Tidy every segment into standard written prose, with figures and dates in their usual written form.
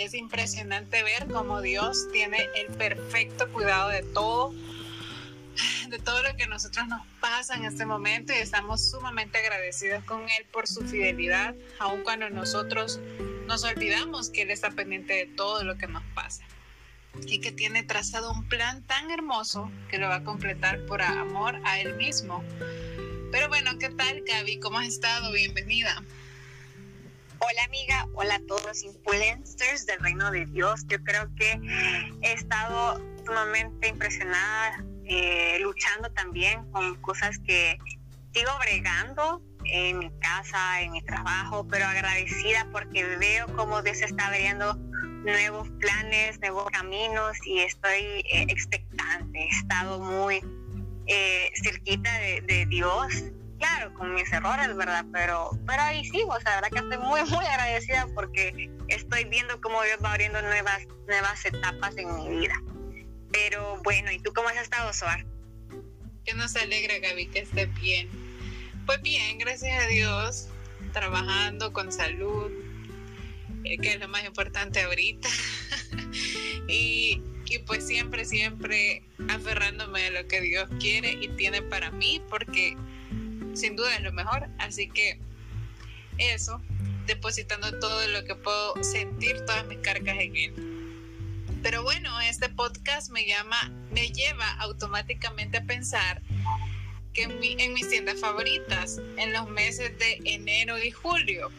Es impresionante ver cómo Dios tiene el perfecto cuidado de todo lo que a nosotros nos pasa en este momento, y estamos sumamente agradecidos con Él por su fidelidad, aun cuando nosotros nos olvidamos que Él está pendiente de todo lo que nos pasa y que tiene trazado un plan tan hermoso que lo va a completar por amor a Él mismo. Pero bueno, ¿qué tal, Gaby? ¿Cómo has estado? Bienvenida. Hola amiga, hola a todos los influencers del reino de Dios. Yo creo que he estado sumamente impresionada, luchando también con cosas que sigo bregando en mi casa, en mi trabajo, pero agradecida porque veo cómo Dios está abriendo nuevos planes, nuevos caminos, y estoy expectante. He estado muy cerquita de Dios. Claro, con mis errores, ¿verdad? Pero ahí sigo, o sea, la verdad que estoy muy, muy agradecida porque estoy viendo cómo Dios va abriendo nuevas etapas en mi vida. Pero bueno, ¿y tú cómo has estado, Soar? Que nos alegra, Gaby, que estés bien. Pues bien, gracias a Dios, trabajando con salud, que es lo más importante ahorita. Y pues siempre, siempre aferrándome a lo que Dios quiere y tiene para mí, porque sin duda es lo mejor, así que eso, depositando todo lo que puedo sentir, todas mis cargas en él. Pero bueno, este podcast me lleva automáticamente a pensar que en mis tiendas favoritas, en los meses de enero y julio,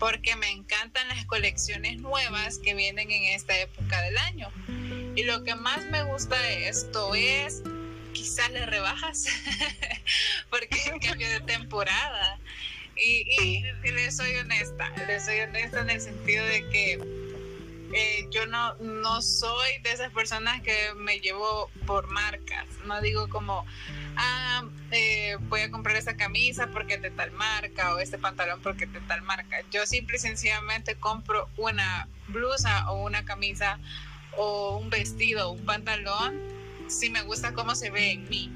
porque me encantan las colecciones nuevas que vienen en esta época del año. Y lo que más me gusta de esto es quizás le rebajas porque es el cambio de temporada, y les soy honesta en el sentido de que yo no soy de esas personas que me llevo por marcas. No digo como voy a comprar esta camisa porque es de tal marca, o este pantalón porque es de tal marca. Yo simple y sencillamente compro una blusa o una camisa o un vestido o un pantalón si me gusta cómo se ve en mí.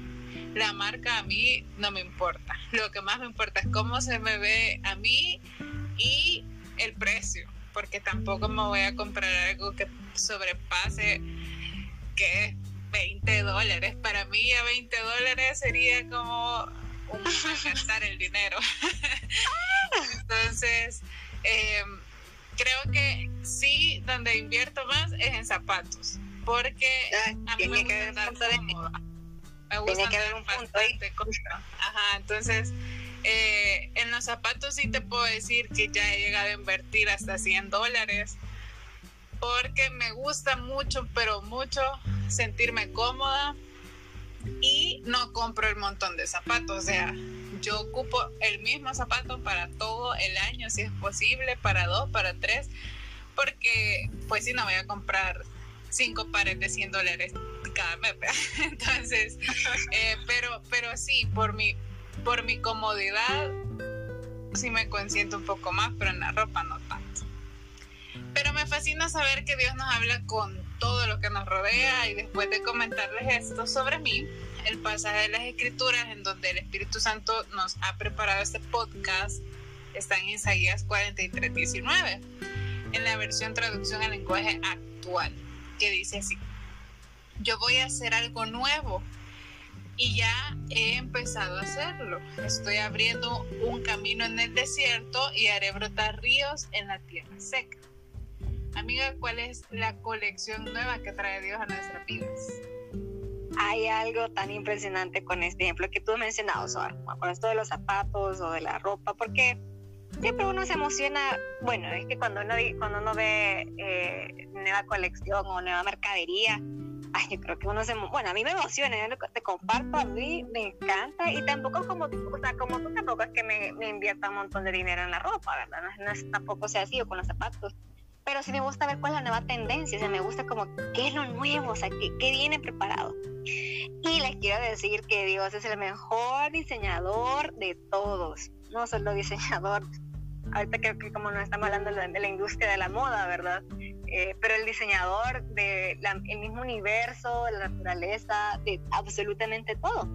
La marca a mí no me importa. Lo que más me importa es cómo se me ve a mí y el precio, porque tampoco me voy a comprar algo que sobrepase que $20. Para mí a $20 sería como gastar el dinero. Entonces creo que sí, donde invierto más es en zapatos, porque a mí me gusta andar cómoda, me gusta andar bastante cómoda. Ajá, entonces en los zapatos sí te puedo decir que ya he llegado a invertir hasta $100 porque me gusta mucho, pero mucho, sentirme cómoda, y no compro el montón de zapatos. O sea, yo ocupo el mismo zapato para todo el año, si es posible, para 2, para 3, porque pues si no voy a comprar 5 pares de $100 cada mes. Entonces, pero sí, por mi comodidad, sí me consiento un poco más, pero en la ropa no tanto. Pero me fascina saber que Dios nos habla con todo lo que nos rodea, y después de comentarles esto sobre mí, el pasaje de las Escrituras en donde el Espíritu Santo nos ha preparado este podcast está en Isaías 43:19, en la versión traducción al lenguaje actual, que dice así: yo voy a hacer algo nuevo y ya he empezado a hacerlo. Estoy abriendo un camino en el desierto y haré brotar ríos en la tierra seca. Amiga, ¿cuál es la colección nueva que trae Dios a nuestras vidas? Hay algo tan impresionante con este ejemplo que tú has mencionado, Soar, con esto de los zapatos o de la ropa, porque siempre uno se emociona. Bueno, es que cuando uno ve nueva colección o nueva mercadería, ay, yo creo que uno bueno, a mí me emociona, yo te comparto, a mí me encanta, y tampoco como tú, tampoco es que me invierta un montón de dinero en la ropa, ¿verdad? No es tampoco sea así, o con los zapatos, pero sí me gusta ver cuál es la nueva tendencia, o sea, me gusta como qué es lo nuevo, o sea, qué viene preparado. Y les quiero decir que Dios es el mejor diseñador de todos, no solo diseñador. Ahorita creo que como no estamos hablando de la industria de la moda, ¿verdad? Pero el diseñador de el mismo universo, la naturaleza, de absolutamente todo.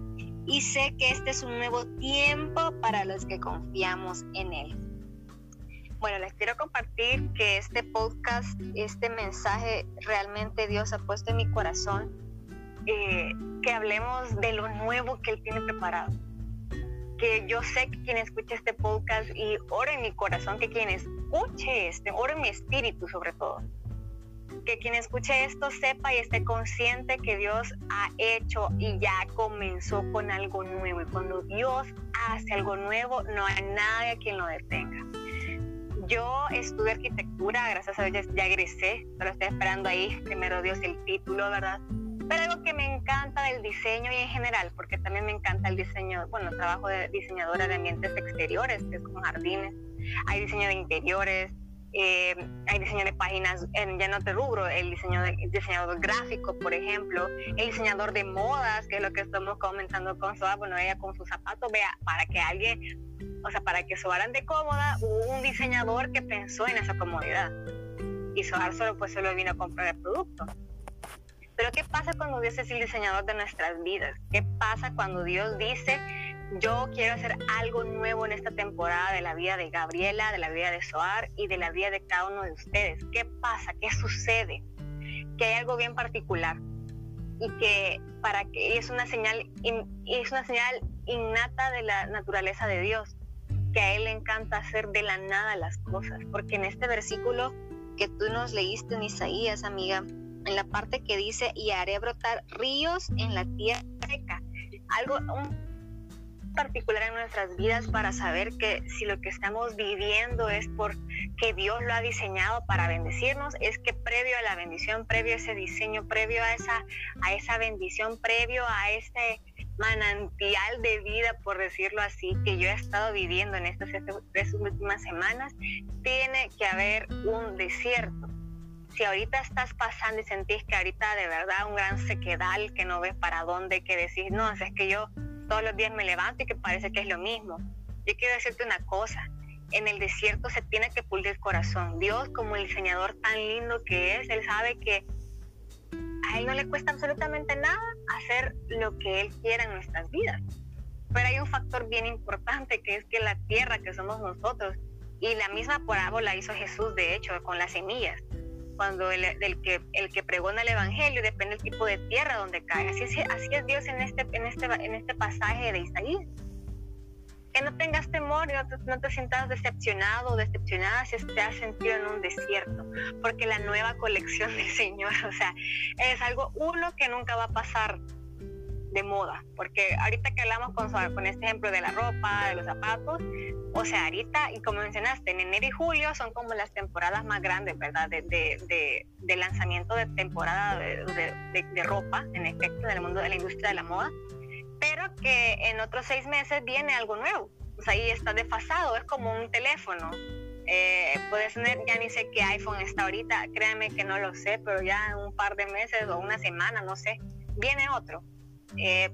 Y sé que este es un nuevo tiempo para los que confiamos en él. Bueno, les quiero compartir que este podcast, este mensaje, realmente Dios ha puesto en mi corazón que hablemos de lo nuevo que Él tiene preparado. Que yo sé que quien escuche este podcast, y oro en mi corazón que quien escuche este, oro en mi espíritu sobre todo, que quien escuche esto sepa y esté consciente que Dios ha hecho y ya comenzó con algo nuevo, y cuando Dios hace algo nuevo no hay nadie a quien lo detenga. Yo estudié arquitectura, gracias a Dios ya egresé, pero estoy esperando ahí, primero Dios, el título, ¿verdad? Pero algo que me encanta del diseño y en general, porque también me encanta el diseño, bueno, trabajo de diseñadora de ambientes exteriores, que es como jardines, hay diseño de interiores, hay diseño de páginas, ya no te rubro, el diseño de diseñador gráfico, por ejemplo, el diseñador de modas, que es lo que estamos comentando con Soa, bueno, ella con sus zapatos, vea, para que alguien, o sea, para que Soa ande cómoda, hubo un diseñador que pensó en esa comodidad, y Soa solo vino a comprar el producto. Pero ¿qué pasa cuando Dios es el diseñador de nuestras vidas? ¿Qué pasa cuando Dios dice, yo quiero hacer algo nuevo en esta temporada de la vida de Gabriela, de la vida de Soar y de la vida de cada uno de ustedes? ¿Qué pasa? ¿Qué sucede? Que hay algo bien particular y que es una señal innata de la naturaleza de Dios, que a Él le encanta hacer de la nada las cosas. Porque en este versículo que tú nos leíste en Isaías, amiga, en la parte que dice, y haré brotar ríos en la tierra seca. Algo particular en nuestras vidas para saber que si lo que estamos viviendo es porque Dios lo ha diseñado para bendecirnos, es que previo a la bendición, previo a ese diseño, previo a esa bendición, previo a ese manantial de vida, por decirlo así, que yo he estado viviendo en estas 3 últimas semanas, tiene que haber un desierto. Si ahorita estás pasando y sentís que ahorita de verdad un gran sequedal, que no ves para dónde, que decís, no, es que yo todos los días me levanto y que parece que es lo mismo. Yo quiero decirte una cosa, en el desierto se tiene que pulir el corazón. Dios, como el diseñador tan lindo que es, Él sabe que a Él no le cuesta absolutamente nada hacer lo que Él quiera en nuestras vidas. Pero hay un factor bien importante, que es que la tierra que somos nosotros, y la misma parábola hizo Jesús, de hecho, con las semillas. Cuando el que pregona el evangelio, depende del tipo de tierra donde cae. Así es Dios en este pasaje de Isaías. Que no tengas temor, no te sientas decepcionado o decepcionada si te has sentido en un desierto, porque la nueva colección del Señor, o sea, es algo que nunca va a pasar de moda, porque ahorita que hablamos con este ejemplo de la ropa, de los zapatos, o sea, ahorita, y como mencionaste, en enero y julio son como las temporadas más grandes, ¿verdad?, de lanzamiento de temporada de ropa, en efecto, del mundo de la industria de la moda, pero que en otros 6 meses viene algo nuevo, o sea, ahí está desfasado, es como un teléfono. Puedes tener, ya ni sé qué iPhone está ahorita, créanme que no lo sé, pero ya en un par de meses o una semana, no sé, viene otro.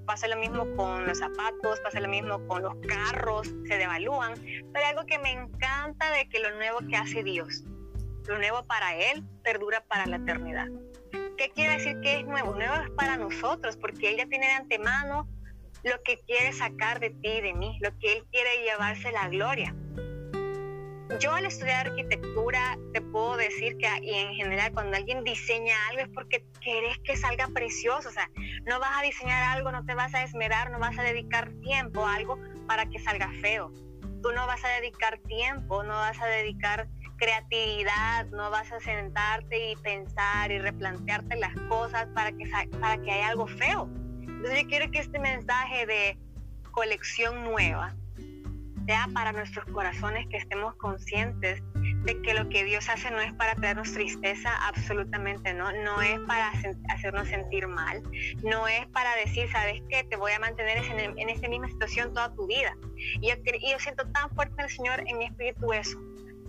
Pasa lo mismo con los zapatos, pasa lo mismo con los carros, se devalúan, pero algo que me encanta de que lo nuevo que hace Dios, lo nuevo para Él perdura para la eternidad. ¿Qué quiere decir que es nuevo? Nuevo es para nosotros, porque Él ya tiene de antemano lo que quiere sacar de ti y de mí, lo que Él quiere llevarse la gloria. Yo al estudiar arquitectura te puedo decir que, y en general cuando alguien diseña algo es porque querés que salga precioso, o sea, no vas a diseñar algo, no te vas a esmerar, no vas a dedicar tiempo a algo para que salga feo. Tú no vas a dedicar tiempo, no vas a dedicar creatividad, no vas a sentarte y pensar y replantearte las cosas para que haya algo feo. Entonces yo quiero que este mensaje de colección nueva sea para nuestros corazones, que estemos conscientes de que lo que Dios hace no es para traernos tristeza, absolutamente no, no es para hacernos sentir mal, no es para decir, ¿sabes qué? Te voy a mantener en esta misma situación toda tu vida. Y yo siento tan fuerte al Señor en mi espíritu eso,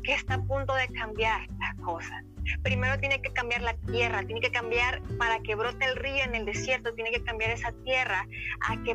que está a punto de cambiar las cosas. Primero tiene que cambiar la tierra, tiene que cambiar para que brote el río en el desierto, tiene que cambiar esa tierra a que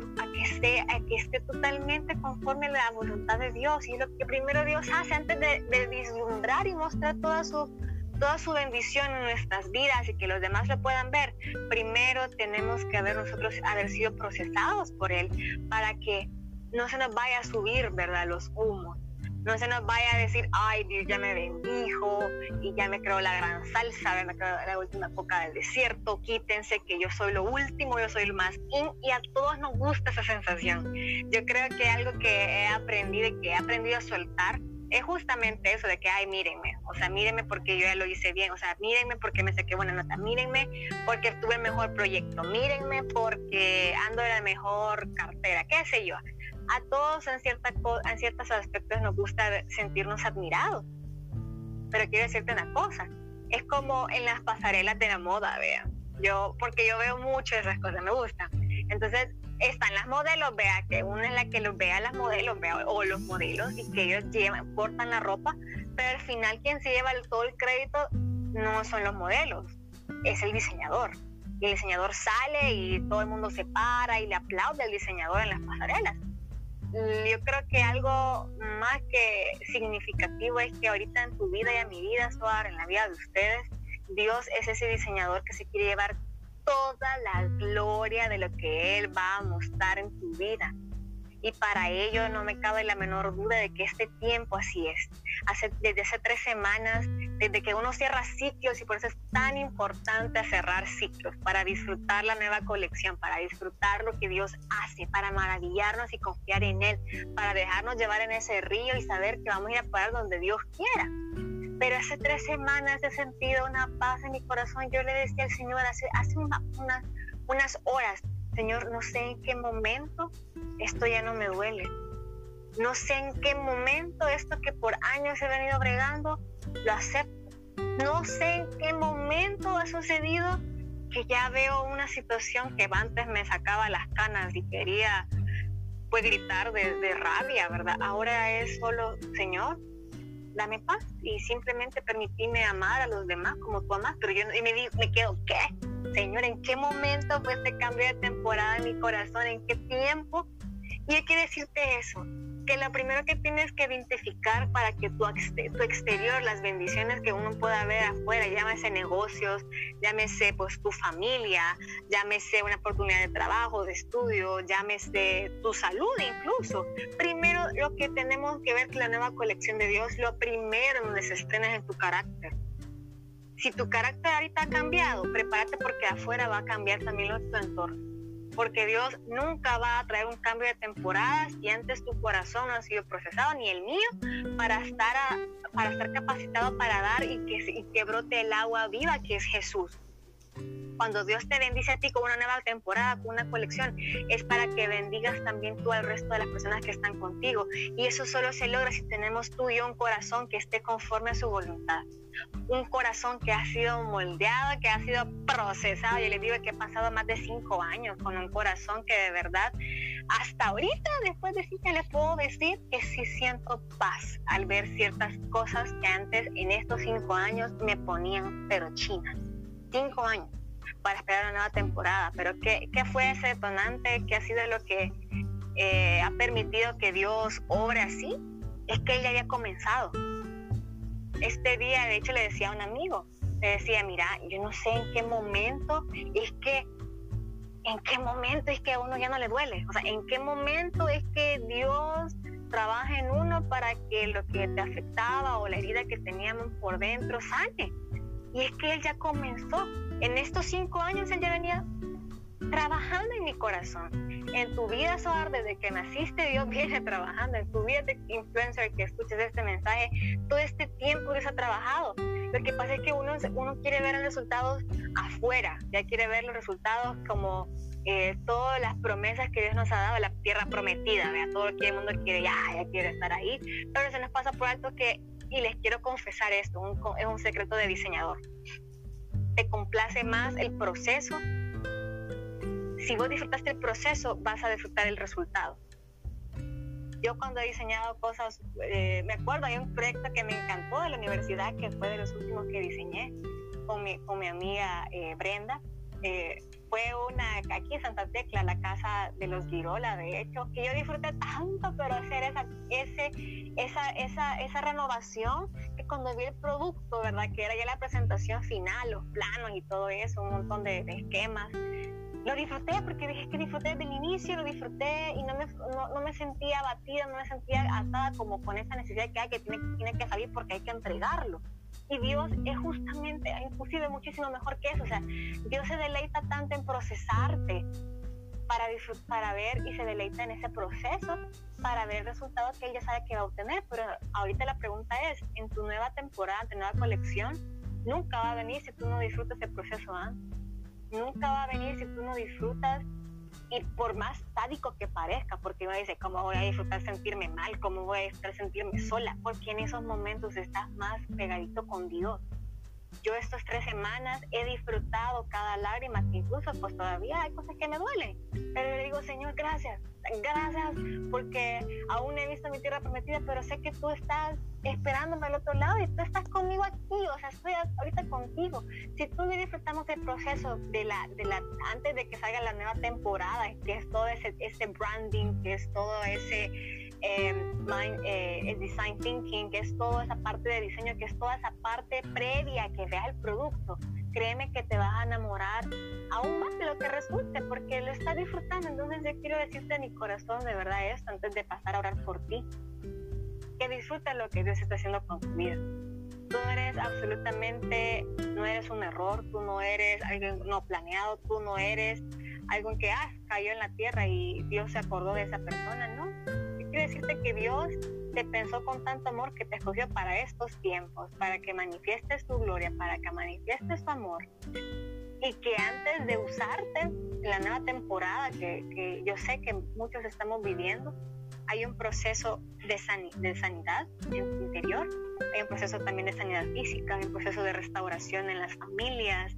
esté totalmente conforme a la voluntad de Dios. Y lo que primero Dios hace antes de vislumbrar y mostrar toda su bendición en nuestras vidas y que los demás lo puedan ver, primero tenemos que nosotros haber sido procesados por Él para que no se nos vaya a subir, ¿verdad?, los humos, No se nos vaya a decir, ay, Dios ya me bendijo y ya me creó la gran salsa, me creó la última coca del desierto, quítense que yo soy lo último, yo soy el más in, y a todos nos gusta esa sensación. Yo creo que algo que he aprendido y que he aprendido a soltar es justamente eso de que, ay, mírenme, o sea, mírenme porque yo ya lo hice bien, o sea, mírenme porque me saqué buena nota, mírenme porque tuve el mejor proyecto, mírenme porque ando en la mejor cartera, qué sé yo. A todos en ciertos aspectos nos gusta sentirnos admirados, pero quiero decirte una cosa, es como en las pasarelas de la moda, vea, porque yo veo mucho esas cosas, me gustan. Entonces están las modelos, vea, que una es la que los vea, las modelos, vea, o los modelos, y que ellos llevan, portan la ropa, pero al final quien se lleva todo el crédito no son los modelos, es el diseñador. Y el diseñador sale y todo el mundo se para y le aplaude al diseñador en las pasarelas. Yo creo que algo más que significativo es que ahorita en tu vida y en mi vida, Suar, en la vida de ustedes, Dios es ese diseñador que se quiere llevar toda la gloria de lo que Él va a mostrar en tu vida. Y para ello no me cabe la menor duda de que este tiempo así es. Desde hace 3 semanas, desde que uno cierra ciclos, y por eso es tan importante cerrar ciclos, para disfrutar la nueva colección, para disfrutar lo que Dios hace, para maravillarnos y confiar en Él, para dejarnos llevar en ese río y saber que vamos a ir a parar donde Dios quiera. Pero hace 3 semanas he sentido una paz en mi corazón. Yo le decía al Señor hace unas horas, Señor, no sé en qué momento esto ya no me duele. No sé en qué momento esto que por años he venido bregando, lo acepto. No sé en qué momento ha sucedido que ya veo una situación que antes me sacaba las canas y quería pues gritar de rabia, ¿verdad? Ahora es solo, Señor, dame paz y simplemente permitime amar a los demás como tú amas. Pero yo me quedo, ¿qué? Señor, ¿en qué momento fue este cambio de temporada en mi corazón? ¿En qué tiempo? Y hay que decirte eso, que lo primero que tienes que identificar para que tu exterior, las bendiciones que uno pueda ver afuera, llámese negocios, llámese pues tu familia, llámese una oportunidad de trabajo, de estudio, llámese tu salud incluso. Primero lo que tenemos que ver que la nueva colección de Dios, lo primero donde se estrena es en tu carácter. Si tu carácter ahorita ha cambiado, prepárate porque afuera va a cambiar también tu entorno. Porque Dios nunca va a traer un cambio de temporadas y antes tu corazón no ha sido procesado, ni el mío, para estar capacitado para dar y que brote el agua viva que es Jesús. Cuando Dios te bendice a ti con una nueva temporada, con una colección, es para que bendigas también tú al resto de las personas que están contigo. Y eso solo se logra si tenemos tú y yo un corazón que esté conforme a su voluntad. Un corazón que ha sido moldeado, que ha sido procesado. Yo les digo que he pasado más de 5 años con un corazón que de verdad, hasta ahorita, después de 5, les puedo decir que sí siento paz al ver ciertas cosas que antes, en estos 5 años, me ponían pero chinas. 5 años para esperar una nueva temporada, pero ¿qué fue ese detonante? ¿Qué ha sido lo que ha permitido que Dios obre así? Es que Él ya había comenzado. Este día, de hecho, le decía a un amigo, le decía, mira, yo no sé en qué momento es que a uno ya no le duele, o sea, en qué momento es que Dios trabaja en uno para que lo que te afectaba o la herida que teníamos por dentro sane. Y es que Él ya comenzó. En estos 5 años Él ya venía trabajando en mi corazón. En tu vida, Soar, desde que naciste, Dios viene trabajando. En tu vida de influencer que escuches este mensaje, todo este tiempo Dios ha trabajado. Lo que pasa es que uno quiere ver los resultados afuera, ya quiere ver los resultados como todas las promesas que Dios nos ha dado, la tierra prometida, ¿verdad? Todo lo que el mundo quiere, ya quiere estar ahí. Pero se nos pasa por alto que, y les quiero confesar esto, es un secreto de diseñador. Te complace más el proceso. Si vos disfrutaste el proceso, vas a disfrutar el resultado. Yo cuando he diseñado cosas, me acuerdo, hay un proyecto que me encantó de la universidad, que fue de los últimos que diseñé con mi amiga Brenda. Fue una, aquí en Santa Tecla, la casa de los Girola, de hecho, que yo disfruté tanto, pero hacer esa renovación, que cuando vi el producto, ¿verdad? Que era ya la presentación final, los planos y todo eso, un montón de esquemas. lo disfruté, porque dije que disfruté del inicio, lo disfruté y no me sentía abatida, no me sentía atada como con esa necesidad que hay, que tiene que salir porque hay que entregarlo. Y Dios es justamente, inclusive, muchísimo mejor que eso. O sea, Dios se deleita tanto en procesarte para ver, y se deleita en ese proceso para ver el resultado que Él ya sabe que va a obtener. Pero ahorita la pregunta es, en tu nueva temporada, en tu nueva colección, nunca va a venir si tú no disfrutas el proceso antes. Nunca va a venir si tú no disfrutas, y por más sádico que parezca, porque uno dice, ¿cómo voy a disfrutar sentirme mal? ¿Cómo voy a disfrutar sentirme sola? Porque en esos momentos estás más pegadito con Dios. Yo estas 3 semanas he disfrutado cada lágrima, que incluso pues todavía hay cosas que me duelen, pero le digo, Señor, gracias, porque aún he visto mi tierra prometida, pero sé que tú estás esperándome al otro lado y tú estás conmigo aquí. O sea, estoy ahorita contigo. Si tú y disfrutamos del proceso de la antes de que salga la nueva temporada, que es todo ese branding, que es todo ese el design thinking, que es toda esa parte de diseño, que es toda esa parte previa que veas el producto, créeme que te vas a enamorar aún más de lo que resulte, porque lo estás disfrutando. Entonces yo quiero decirte de mi corazón, de verdad, esto, antes de pasar a orar por ti, que disfruta lo que Dios está haciendo con tu vida. Tú no eres absolutamente, no eres un error, tú no eres algo no planeado, tú no eres algo que cayó en la tierra y Dios se acordó de esa persona, ¿no? Quiero decirte que Dios te pensó con tanto amor que te escogió para estos tiempos, para que manifiestes tu gloria, para que manifiestes tu amor, y que antes de usarte en la nueva temporada que yo sé que muchos estamos viviendo, hay un proceso de sanidad en tu interior, hay un proceso también de sanidad física, hay un proceso de restauración en las familias.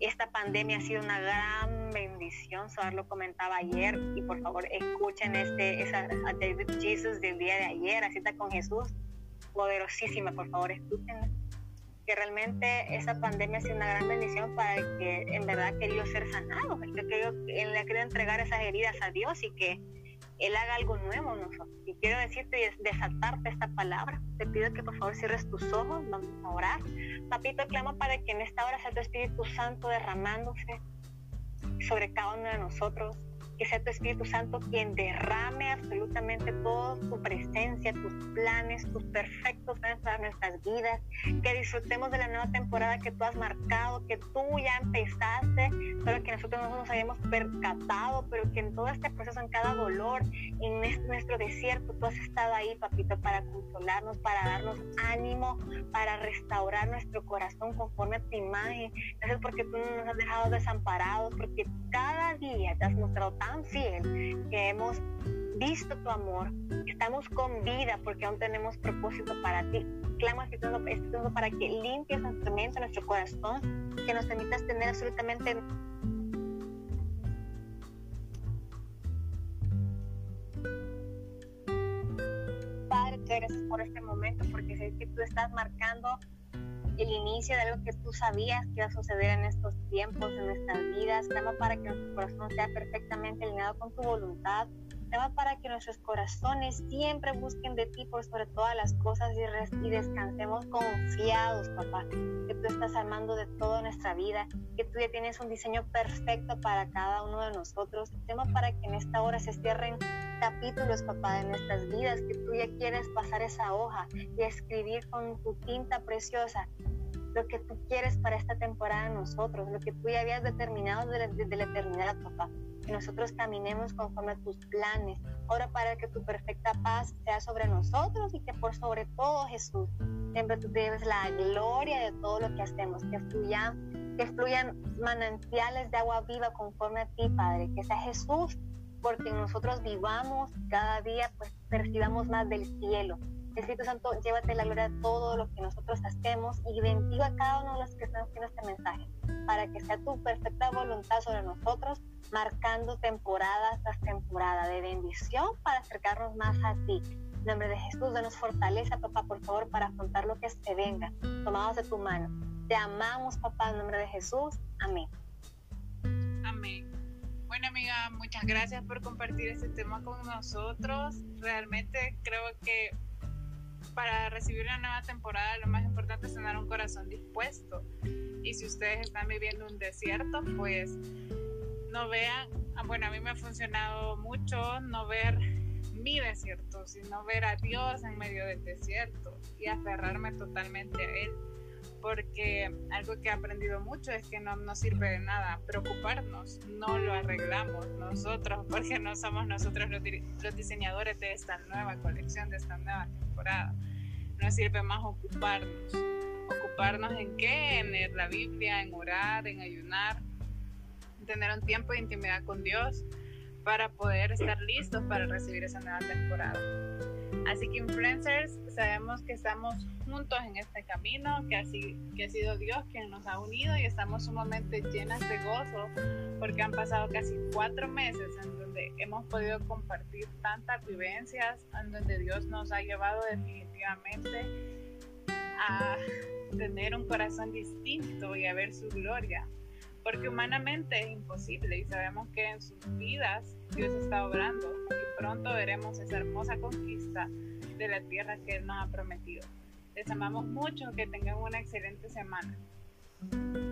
Esta pandemia ha sido una gran bendición, Soar lo comentaba ayer, y por favor escuchen a David Jesus del día de ayer, la cita con Jesús, poderosísima, por favor escúchenla, que realmente esa pandemia ha sido una gran bendición para el que en verdad ha querido ser sanado, el que le ha querido entregar esas heridas a Dios y que Él haga algo nuevo en nosotros. Y quiero decirte y desatarte esta palabra. Te pido que por favor cierres tus ojos, vamos a orar. Papito, clamo para que en esta hora sea tu Espíritu Santo derramándose sobre cada uno de nosotros, que sea tu Espíritu Santo quien derrame absolutamente toda tu presencia, tus planes, tus perfectos planes para nuestras vidas, que disfrutemos de la nueva temporada que tú has marcado, que tú ya empezaste, pero que nosotros no nos hayamos percatado, pero que en todo este proceso, en cada dolor, en nuestro desierto, tú has estado ahí, papito, para consolarnos, para darnos ánimo, para restaurar nuestro corazón conforme a tu imagen. Gracias porque tú no nos has dejado desamparados, porque cada día te has mostrado tan fiel que hemos visto tu amor, estamos con vida porque aún tenemos propósito para ti. Clamo para que limpies nuestra mente, nuestro corazón, que nos permitas tener absolutamente Padre, te agradezco por este momento, porque sé que tú estás marcando el inicio de algo que tú sabías que iba a suceder en estos tiempos, en nuestras vidas. Clamo para que nuestro corazón sea perfectamente alineado con tu voluntad. Clamo para que nuestros corazones siempre busquen de ti por sobre todas las cosas y descansemos confiados, papá, que tú estás armando de toda nuestra vida, que tú ya tienes un diseño perfecto para cada uno de nosotros. Clamo para que en esta hora se cierren capítulos, papá, de nuestras vidas, que tú ya quieres pasar esa hoja y escribir con tu tinta preciosa lo que tú quieres para esta temporada de nosotros, lo que tú ya habías determinado desde la eternidad, papá, que nosotros caminemos conforme a tus planes. Ahora para que tu perfecta paz sea sobre nosotros y que por sobre todo, Jesús, siempre tú te lleves la gloria de todo lo que hacemos, que fluyan manantiales de agua viva conforme a ti, Padre, que sea Jesús, porque nosotros vivamos cada día, pues percibamos más del cielo. Espíritu Santo, llévate la gloria de todo lo que nosotros hacemos y bendiga a cada uno de los que están haciendo este mensaje, para que sea tu perfecta voluntad sobre nosotros, marcando temporada tras temporada de bendición para acercarnos más a ti. En nombre de Jesús, danos fortaleza, papá, por favor, para afrontar lo que se venga, tomados de tu mano. Te amamos, papá, en nombre de Jesús. Amén. Amén. Bueno, amiga, muchas gracias por compartir este tema con nosotros. Realmente creo que para recibir una nueva temporada lo más importante es tener un corazón dispuesto, y si ustedes están viviendo un desierto, pues no vean, bueno, a mí me ha funcionado mucho no ver mi desierto, sino ver a Dios en medio del desierto y aferrarme totalmente a Él, porque algo que he aprendido mucho es que no nos sirve de nada preocuparnos, no lo arreglamos nosotros, porque no somos nosotros los diseñadores de esta nueva colección, de esta nueva temporada. Nos sirve más ocuparnos. ¿Ocuparnos en qué? En leer la Biblia, en orar, en ayunar, tener un tiempo de intimidad con Dios para poder estar listos para recibir esa nueva temporada. Así que influencers, sabemos que estamos juntos en este camino, que ha sido Dios quien nos ha unido y estamos sumamente llenas de gozo porque han pasado casi 4 meses en donde hemos podido compartir tantas vivencias, en donde Dios nos ha llevado definitivamente a tener un corazón distinto y a ver su gloria. Porque humanamente es imposible y sabemos que en sus vidas Dios está obrando y pronto veremos esa hermosa conquista de la tierra que Él nos ha prometido. Les amamos mucho, que tengan una excelente semana.